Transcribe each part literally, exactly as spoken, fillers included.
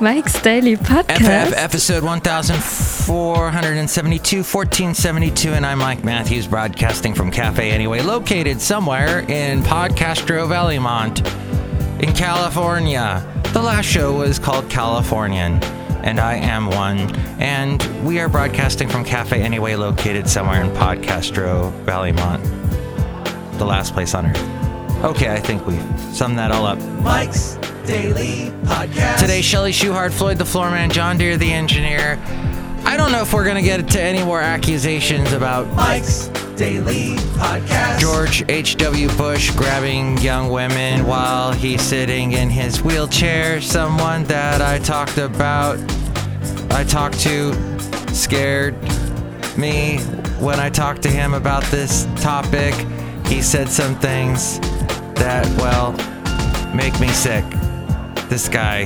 Mike's Daily Podcast. F F episode one thousand four hundred seventy-two, fourteen seventy-two, and I'm Mike Matthews, broadcasting from Cafe Anyway, located somewhere in Podcastro Valleymont in California. The last show was called Californian, and I am one, and we are broadcasting from Cafe Anyway, located somewhere in Podcastro Valleymont, the last place on earth. Okay, I think we've summed that all up. Mike's Daily Podcast. Today, Shelley Shuhart, Floyd the Floorman, John Deere the Engineer. I don't know if we're going to get to any more accusations about Mike's Daily Podcast. George H W. Bush grabbing young women while he's sitting in his wheelchair. Someone that I talked about, I talked to, scared me when I talked to him about this topic. He said some things that, well, make me sick. This guy.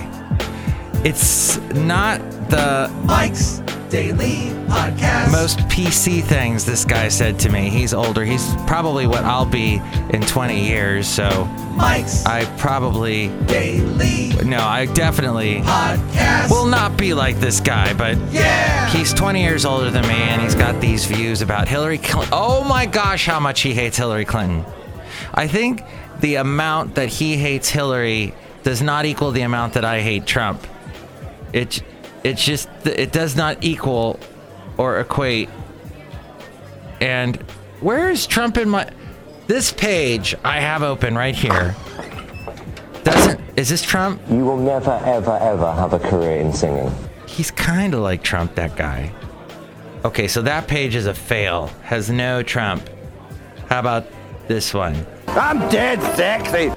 It's not the Mike's Daily Podcast. Most P C things this guy said to me. He's older. He's probably what I'll be in twenty years, so Mike's I probably Daily. No, I definitely Podcast. Will not be like this guy, but yeah. He's twenty years older than me, and he's got these views about Hillary Clinton. Oh my gosh, how much he hates Hillary Clinton. I think the amount that he hates Hillary does not equal the amount that I hate Trump. It, it's just, it does not equal or equate. And where is Trump in my, this page I have open right here. Doesn't, is this Trump? You will never, ever, ever have a career in singing. He's kind of like Trump, that guy. Okay, so that page is a fail. Has no Trump. How about this one? I'm dead sexy.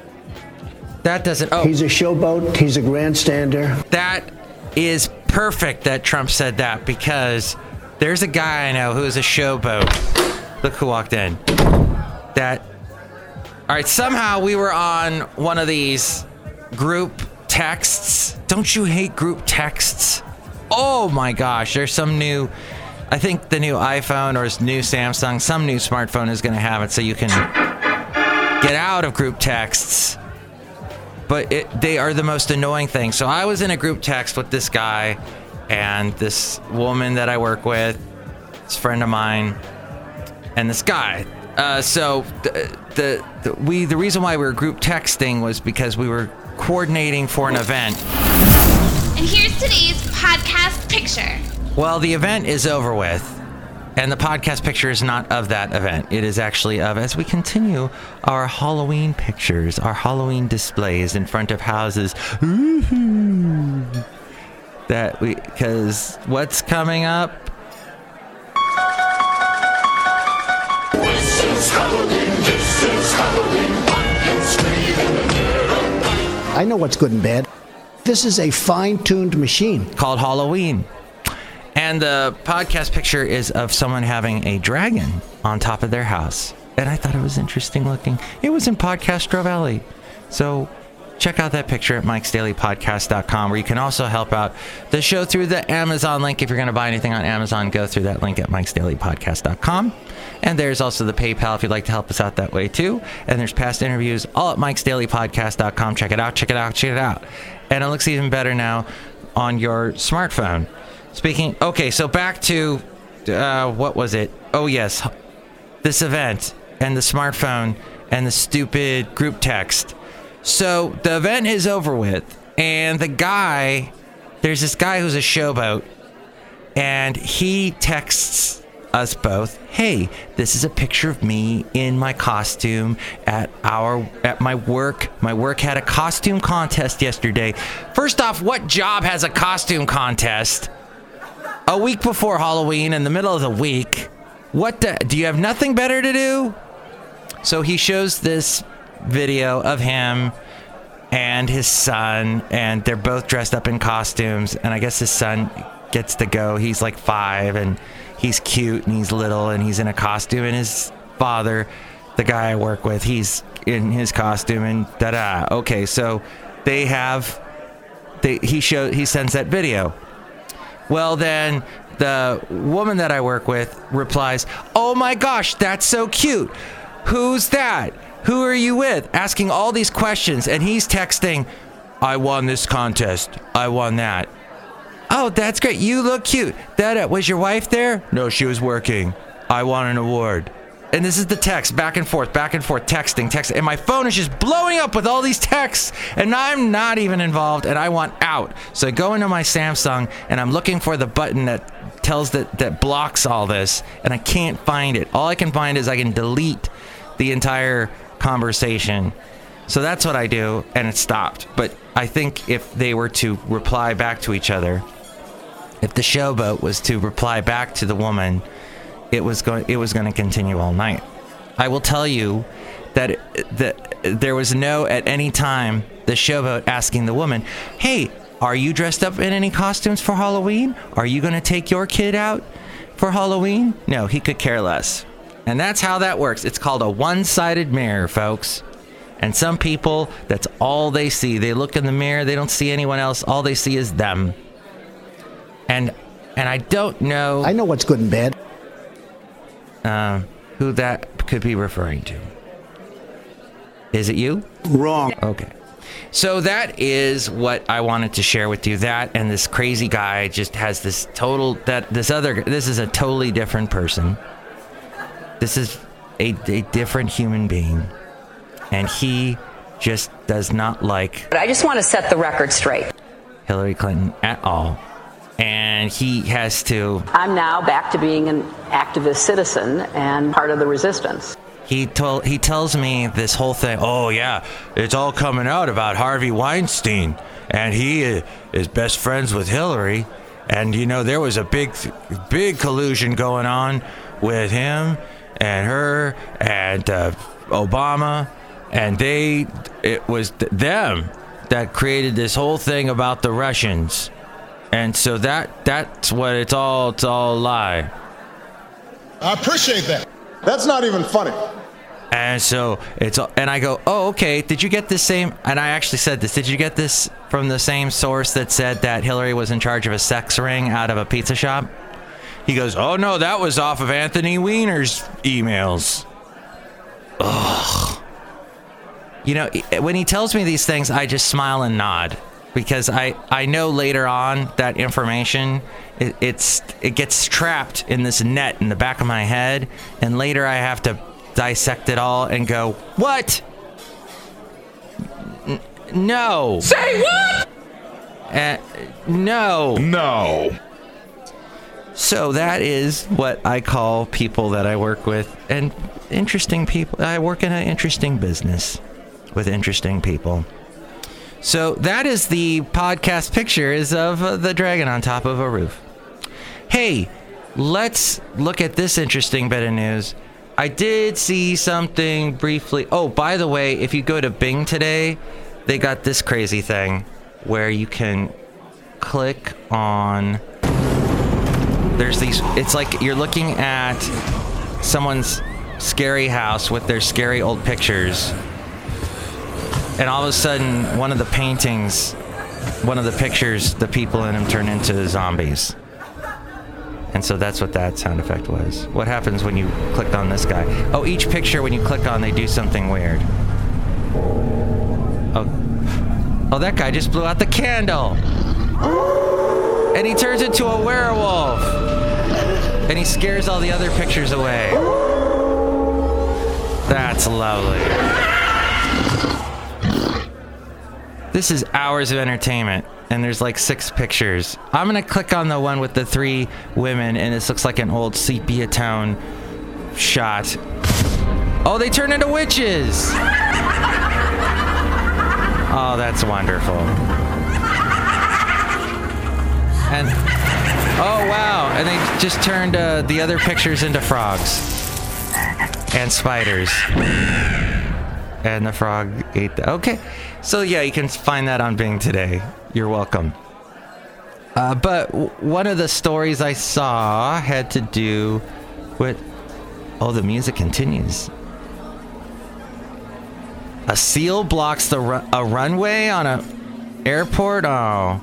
That doesn't. Oh. He's a showboat. He's a grandstander. That is perfect that Trump said that, because there's a guy I know who is a showboat. Look who walked in. That. All right. Somehow we were on one of these group texts. Don't you hate group texts? Oh my gosh. There's some new. I think the new iPhone or new Samsung, some new smartphone is going to have it, so you can get out of group texts. But it, they are the most annoying thing. So I was in a group text with this guy and this woman that I work with, this friend of mine, and this guy. Uh, so the, the, the we the reason why we were group texting was because we were coordinating for an event. And here's today's podcast picture. Well, the event is over with. And the podcast picture is not of that event. It is actually of, as we continue, our Halloween pictures, our Halloween displays in front of houses. Ooh-hoo. That we, because what's coming up? This is Halloween, this is Halloween. I can scream in the middle of the night. I know what's good and bad. This is a fine-tuned machine called Halloween. And the podcast picture is of someone having a dragon on top of their house. And I thought it was interesting looking. It was in Podcast Grove Alley. So check out that picture at Mike's Daily Podcast dot com, where you can also help out the show through the Amazon link. If you're going to buy anything on Amazon, go through that link at Mike's Daily Podcast dot com. And there's also the PayPal if you'd like to help us out that way too. And there's past interviews all at Mike's Daily Podcast dot com. Check it out, check it out, check it out. And it looks even better now on your smartphone. Speaking, okay, so back to, uh, what was it? Oh, yes, this event and the smartphone and the stupid group text. So the event is over with, and the guy, there's this guy who's a showboat, and he texts us both, hey, this is a picture of me in my costume at our at my work. My work had a costume contest yesterday. First off, what job has a costume contest? A week before Halloween, in the middle of the week, what the, do you have nothing better to do? So he shows this video of him and his son, and they're both dressed up in costumes, and I guess his son gets to go. He's like five, and he's cute, and he's little, and he's in a costume, and his father, the guy I work with, he's in his costume, and da-da. Okay, so they have, they, he show, he sends that video. Well, then the woman that I work with replies, oh my gosh, that's so cute. Who's that? Who are you with? Asking all these questions. And he's texting, I won this contest. I won that. Oh, that's great. You look cute. That, was your wife there? No, she was working. I won an award. And this is the text, back and forth, back and forth, texting, texting. And my phone is just blowing up with all these texts. And I'm not even involved, and I want out. So I go into my Samsung, and I'm looking for the button that tells that, that blocks all this. And I can't find it. All I can find is I can delete the entire conversation. So that's what I do, and it stopped. But I think if they were to reply back to each other, if the showboat was to reply back to the woman, it was going it was going to continue all night. I will tell you that that there was no at any time the showboat asking the woman, "Hey, are you dressed up in any costumes for Halloween? Are you going to take your kid out for Halloween?" No, he could care less. And that's how that works. It's called a one-sided mirror, folks. And some people, that's all they see. They look in the mirror, they don't see anyone else. All they see is them. And and I don't know. I know what's good and bad. Uh, who that could be referring to. Is it you? Wrong. Okay. So that is what I wanted to share with you. That and this crazy guy just has this total, that this other, this is a totally different person. This is a, a different human being. And he just does not like. But I just want to set the record straight. Hillary Clinton at all. And he has to. I'm now back to being an activist citizen and part of the resistance. He told he tells me this whole thing. Oh, yeah, it's all coming out about Harvey Weinstein. And he is best friends with Hillary. And, you know, there was a big, big collusion going on with him and her and uh, Obama. And they it was th- them that created this whole thing about the Russians. And so that that's what it's all, it's all a lie. I appreciate that. That's not even funny. And so it's, and I go, oh, okay, did you get the same, and I actually said this, did you get this from the same source that said that Hillary was in charge of a sex ring out of a pizza shop? He goes, oh no, that was off of Anthony Weiner's emails. Ugh. You know, when he tells me these things, I just smile and nod. Because I, I know later on that information, it, it's it gets trapped in this net in the back of my head. And later I have to dissect it all and go, what? N- no. Say what? Uh, no. No. So that is what I call people that I work with. And interesting people. I work in an interesting business with interesting people. So that is the podcast picture is of uh, the dragon on top of a roof. Hey, let's look at this interesting bit of news. I did see something briefly. Oh, by the way, if you go to Bing today, they got this crazy thing where you can click on. There's these. It's like you're looking at someone's scary house with their scary old pictures. And all of a sudden, one of the paintings, one of the pictures, the people in them turn into zombies. And so that's what that sound effect was. What happens when you click on this guy? Oh, each picture when you click on, they do something weird. Oh, oh, that guy just blew out the candle. And he turns into a werewolf. And he scares all the other pictures away. That's lovely. This is hours of entertainment, and there's like six pictures. I'm gonna click on the one with the three women, and this looks like an old sepia tone shot. Oh, they turn into witches! Oh, that's wonderful. And, oh wow, and they just turned uh, the other pictures into frogs. And spiders. And the frog ate the... Okay. So, yeah, you can find that on Bing today. You're welcome. Uh, but w- one of the stories I saw had to do with... Oh, the music continues. A seal blocks the ru- a runway on a airport? Oh.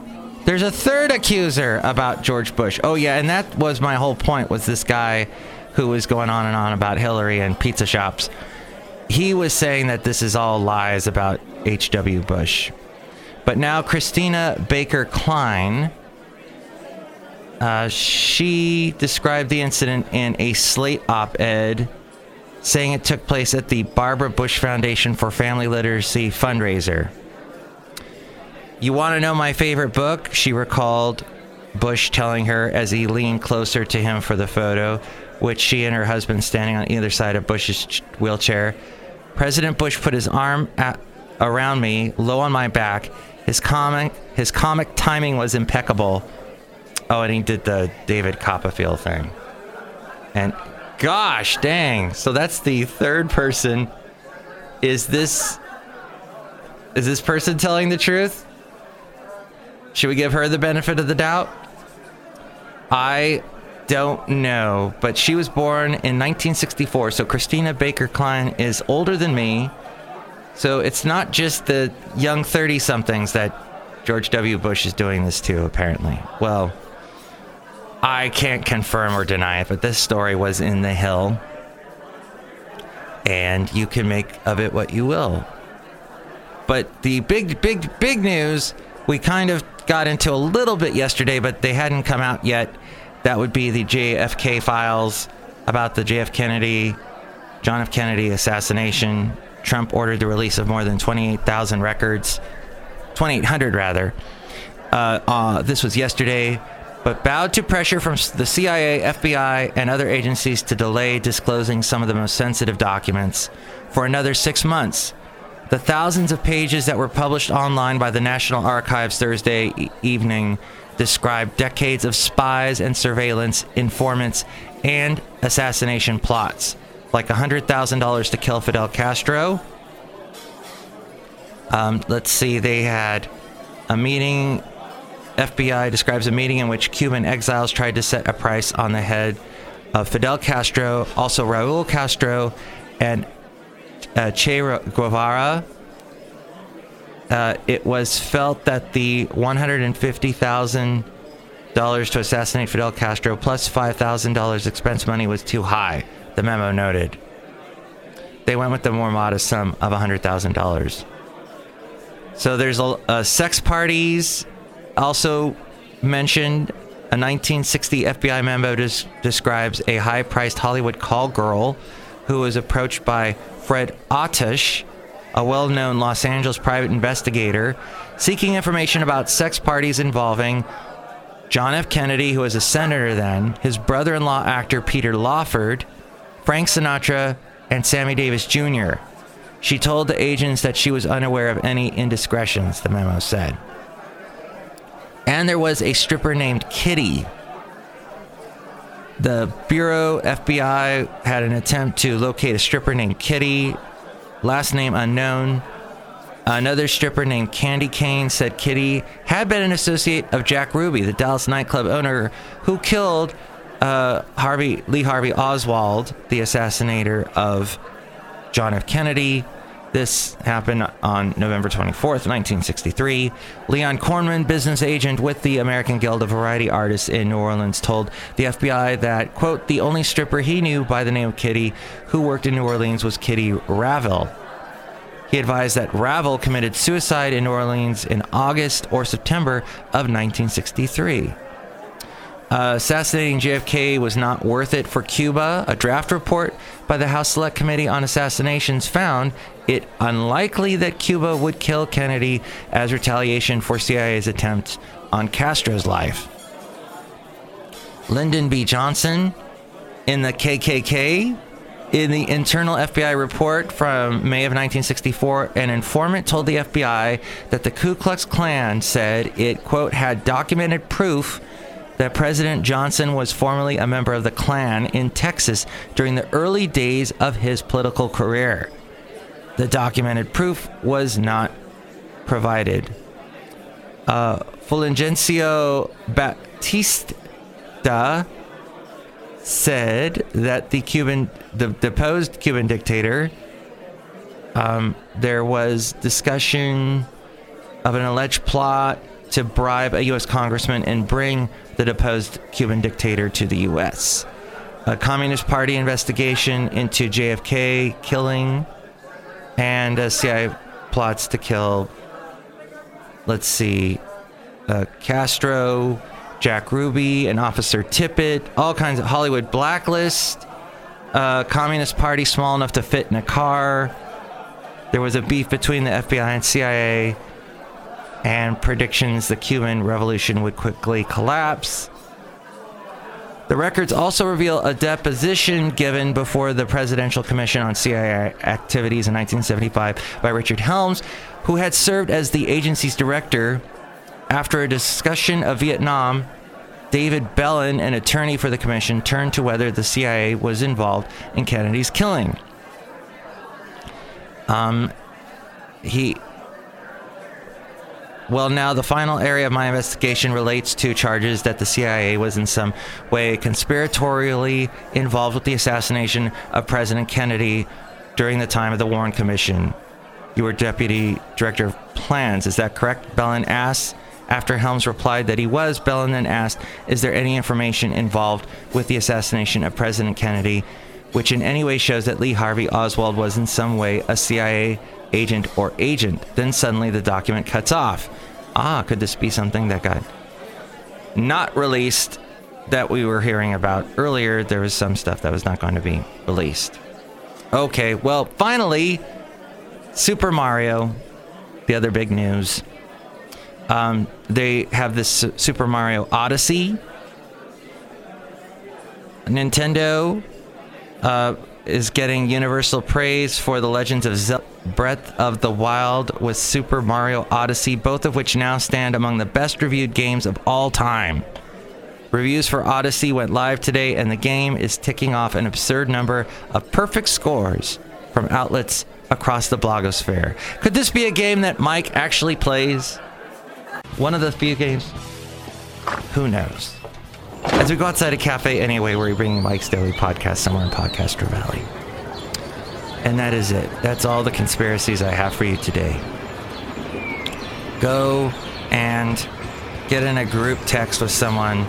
There's a third accuser about George Bush. Oh, yeah, and that was my whole point, was this guy who was going on and on about Hillary and pizza shops. He was saying that this is all lies about H W Bush. But now Christina Baker Kline, uh, she described the incident in a Slate op-ed, saying it took place at the Barbara Bush Foundation for Family Literacy fundraiser. You want to know my favorite book? She recalled Bush telling her as he leaned closer to him for the photo, which she and her husband standing on either side of Bush's wheelchair. President Bush put his arm at, around me, low on my back. His comic, his comic timing was impeccable. Oh, and he did the David Copperfield thing. And gosh, dang. So that's the third person. Is this, is this person telling the truth? Should we give her the benefit of the doubt? I don't know, but she was born in nineteen sixty-four, so Christina Baker Kline is older than me. So it's not just the young thirty-somethings that George W. Bush is doing this to, apparently. Well, I can't confirm or deny it, but this story was in The Hill, and you can make of it what you will. But the big, big, big news we kind of got into a little bit yesterday, but they hadn't come out yet. That would be the J F K files about the J F Kennedy, John F. Kennedy assassination. Trump ordered the release of more than twenty-eight thousand records, twenty-eight hundred rather. Uh, uh, this was yesterday, but bowed to pressure from the C I A, F B I, and other agencies to delay disclosing some of the most sensitive documents for another six months. The thousands of pages that were published online by the National Archives Thursday e- evening described decades of spies and surveillance, informants, and assassination plots, like one hundred thousand dollars to kill Fidel Castro. Um, let's see, they had a meeting, F B I describes a meeting in which Cuban exiles tried to set a price on the head of Fidel Castro, also Raul Castro, and Uh, Che Guevara. Uh, it was felt that the one hundred fifty thousand dollars to assassinate Fidel Castro plus five thousand dollars expense money was too high, the memo noted. They went with the more modest sum of one hundred thousand dollars. So there's a, a sex parties also mentioned. A nineteen sixty F B I memo des- describes a high-priced Hollywood call girl who was approached by Fred Otash, a well-known Los Angeles private investigator, seeking information about sex parties involving John F. Kennedy, who was a senator then, his brother-in-law actor Peter Lawford, Frank Sinatra, and Sammy Davis Junior She told the agents that she was unaware of any indiscretions, the memo said. And there was a stripper named Kitty. The Bureau, F B I, had an attempt to locate a stripper named Kitty, last name unknown. Another stripper named Candy Cane said Kitty had been an associate of Jack Ruby, the Dallas nightclub owner who killed uh, Harvey Lee Harvey Oswald, the assassinator of John F. Kennedy. This happened on November twenty-fourth, nineteen sixty-three. Leon Cornman, business agent with the American Guild of Variety Artists in New Orleans, told the F B I that, quote, the only stripper he knew by the name of Kitty who worked in New Orleans was Kitty Ravel. He advised that Ravel committed suicide in New Orleans in August or September of nineteen sixty-three. Uh, assassinating J F K was not worth it for Cuba. A draft report by the House Select Committee on Assassinations found it unlikely that Cuba would kill Kennedy as retaliation for C I A's attempt on Castro's life. Lyndon B. Johnson in the K K K. In the internal F B I report from May of nineteen sixty-four, an informant told the F B I that the Ku Klux Klan said it, quote, had documented proof that President Johnson was formerly a member of the Klan in Texas during the early days of his political career. The documented proof was not provided. Uh, Fulgencio Batista said that the Cuban, the deposed Cuban dictator, um, there was discussion of an alleged plot to bribe a U S congressman and bring the deposed Cuban dictator to the U S. A Communist Party investigation into J F K killing and uh, C I A plots to kill let's see, uh, Castro, Jack Ruby, and Officer Tippett, all kinds of Hollywood blacklist, uh, Communist Party small enough to fit in a car. There was a beef between the F B I and C I A, and predictions the Cuban Revolution would quickly collapse. The records also reveal a deposition given before the Presidential Commission on C I A activities in nineteen seventy-five by Richard Helms, who had served as the agency's director. After a discussion of Vietnam, David Bellin, an attorney for the commission, turned to whether the C I A was involved in Kennedy's killing. Um, he... Well, now the final area of my investigation relates to charges that the C I A was in some way conspiratorially involved with the assassination of President Kennedy during the time of the Warren Commission. You were deputy director of plans, is that correct? Bellin asked. After Helms replied that he was, Bellin then asked, is there any information involved with the assassination of President Kennedy, which in any way shows that Lee Harvey Oswald was in some way a C I A agent or agent? Then suddenly the document cuts off. Ah, could this be something that got not released that we were hearing about earlier? There was some stuff that was not going to be released. Okay, well, finally, Super Mario, the other big news. Um, they have this Super Mario Odyssey. Nintendo uh, is getting universal praise for the Legends of Zelda Breath of the Wild with Super Mario Odyssey, both of which now stand among the best reviewed games of all time. Reviews for Odyssey went live today, and the game is ticking off an absurd number of perfect scores from outlets across the blogosphere. Could this be a game that Mike actually plays? One of the few games? Who knows? As we go outside a cafe anyway, we're bringing Mike's Daily Podcast somewhere in Podcastro Valley. And that is it. That's all the conspiracies I have for you today. Go and get in a group text with someone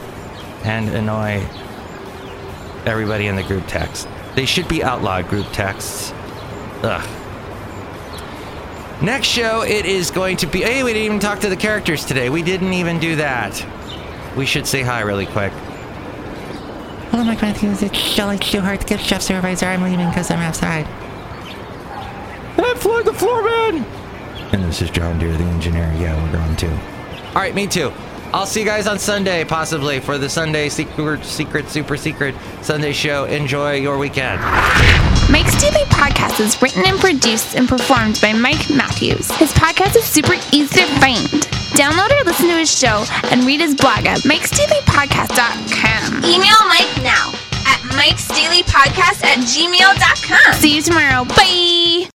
and annoy everybody in the group text. They should be outlawed, group texts. Ugh. Next show, it is going to be... Hey, we didn't even talk to the characters today. We didn't even do that. We should say hi really quick. Hello, Mike Matthews. It's Shelly Shuhart, the gift shop supervisor. I'm leaving because I'm outside. I'm Floyd the Floorman! And this is John Deere, the engineer. Yeah, we're going too. Alright, me too. I'll see you guys on Sunday, possibly, for the Sunday secret, secret, super secret Sunday show. Enjoy your weekend. Mike's Daily Podcast is written and produced and performed by Mike Matthews. His podcast is super easy to find. Download or listen to his show and read his blog at Mike's Daily Podcast dot com. Email Mike now at Mike's Daily Podcast at gmail dot com. See you tomorrow. Bye!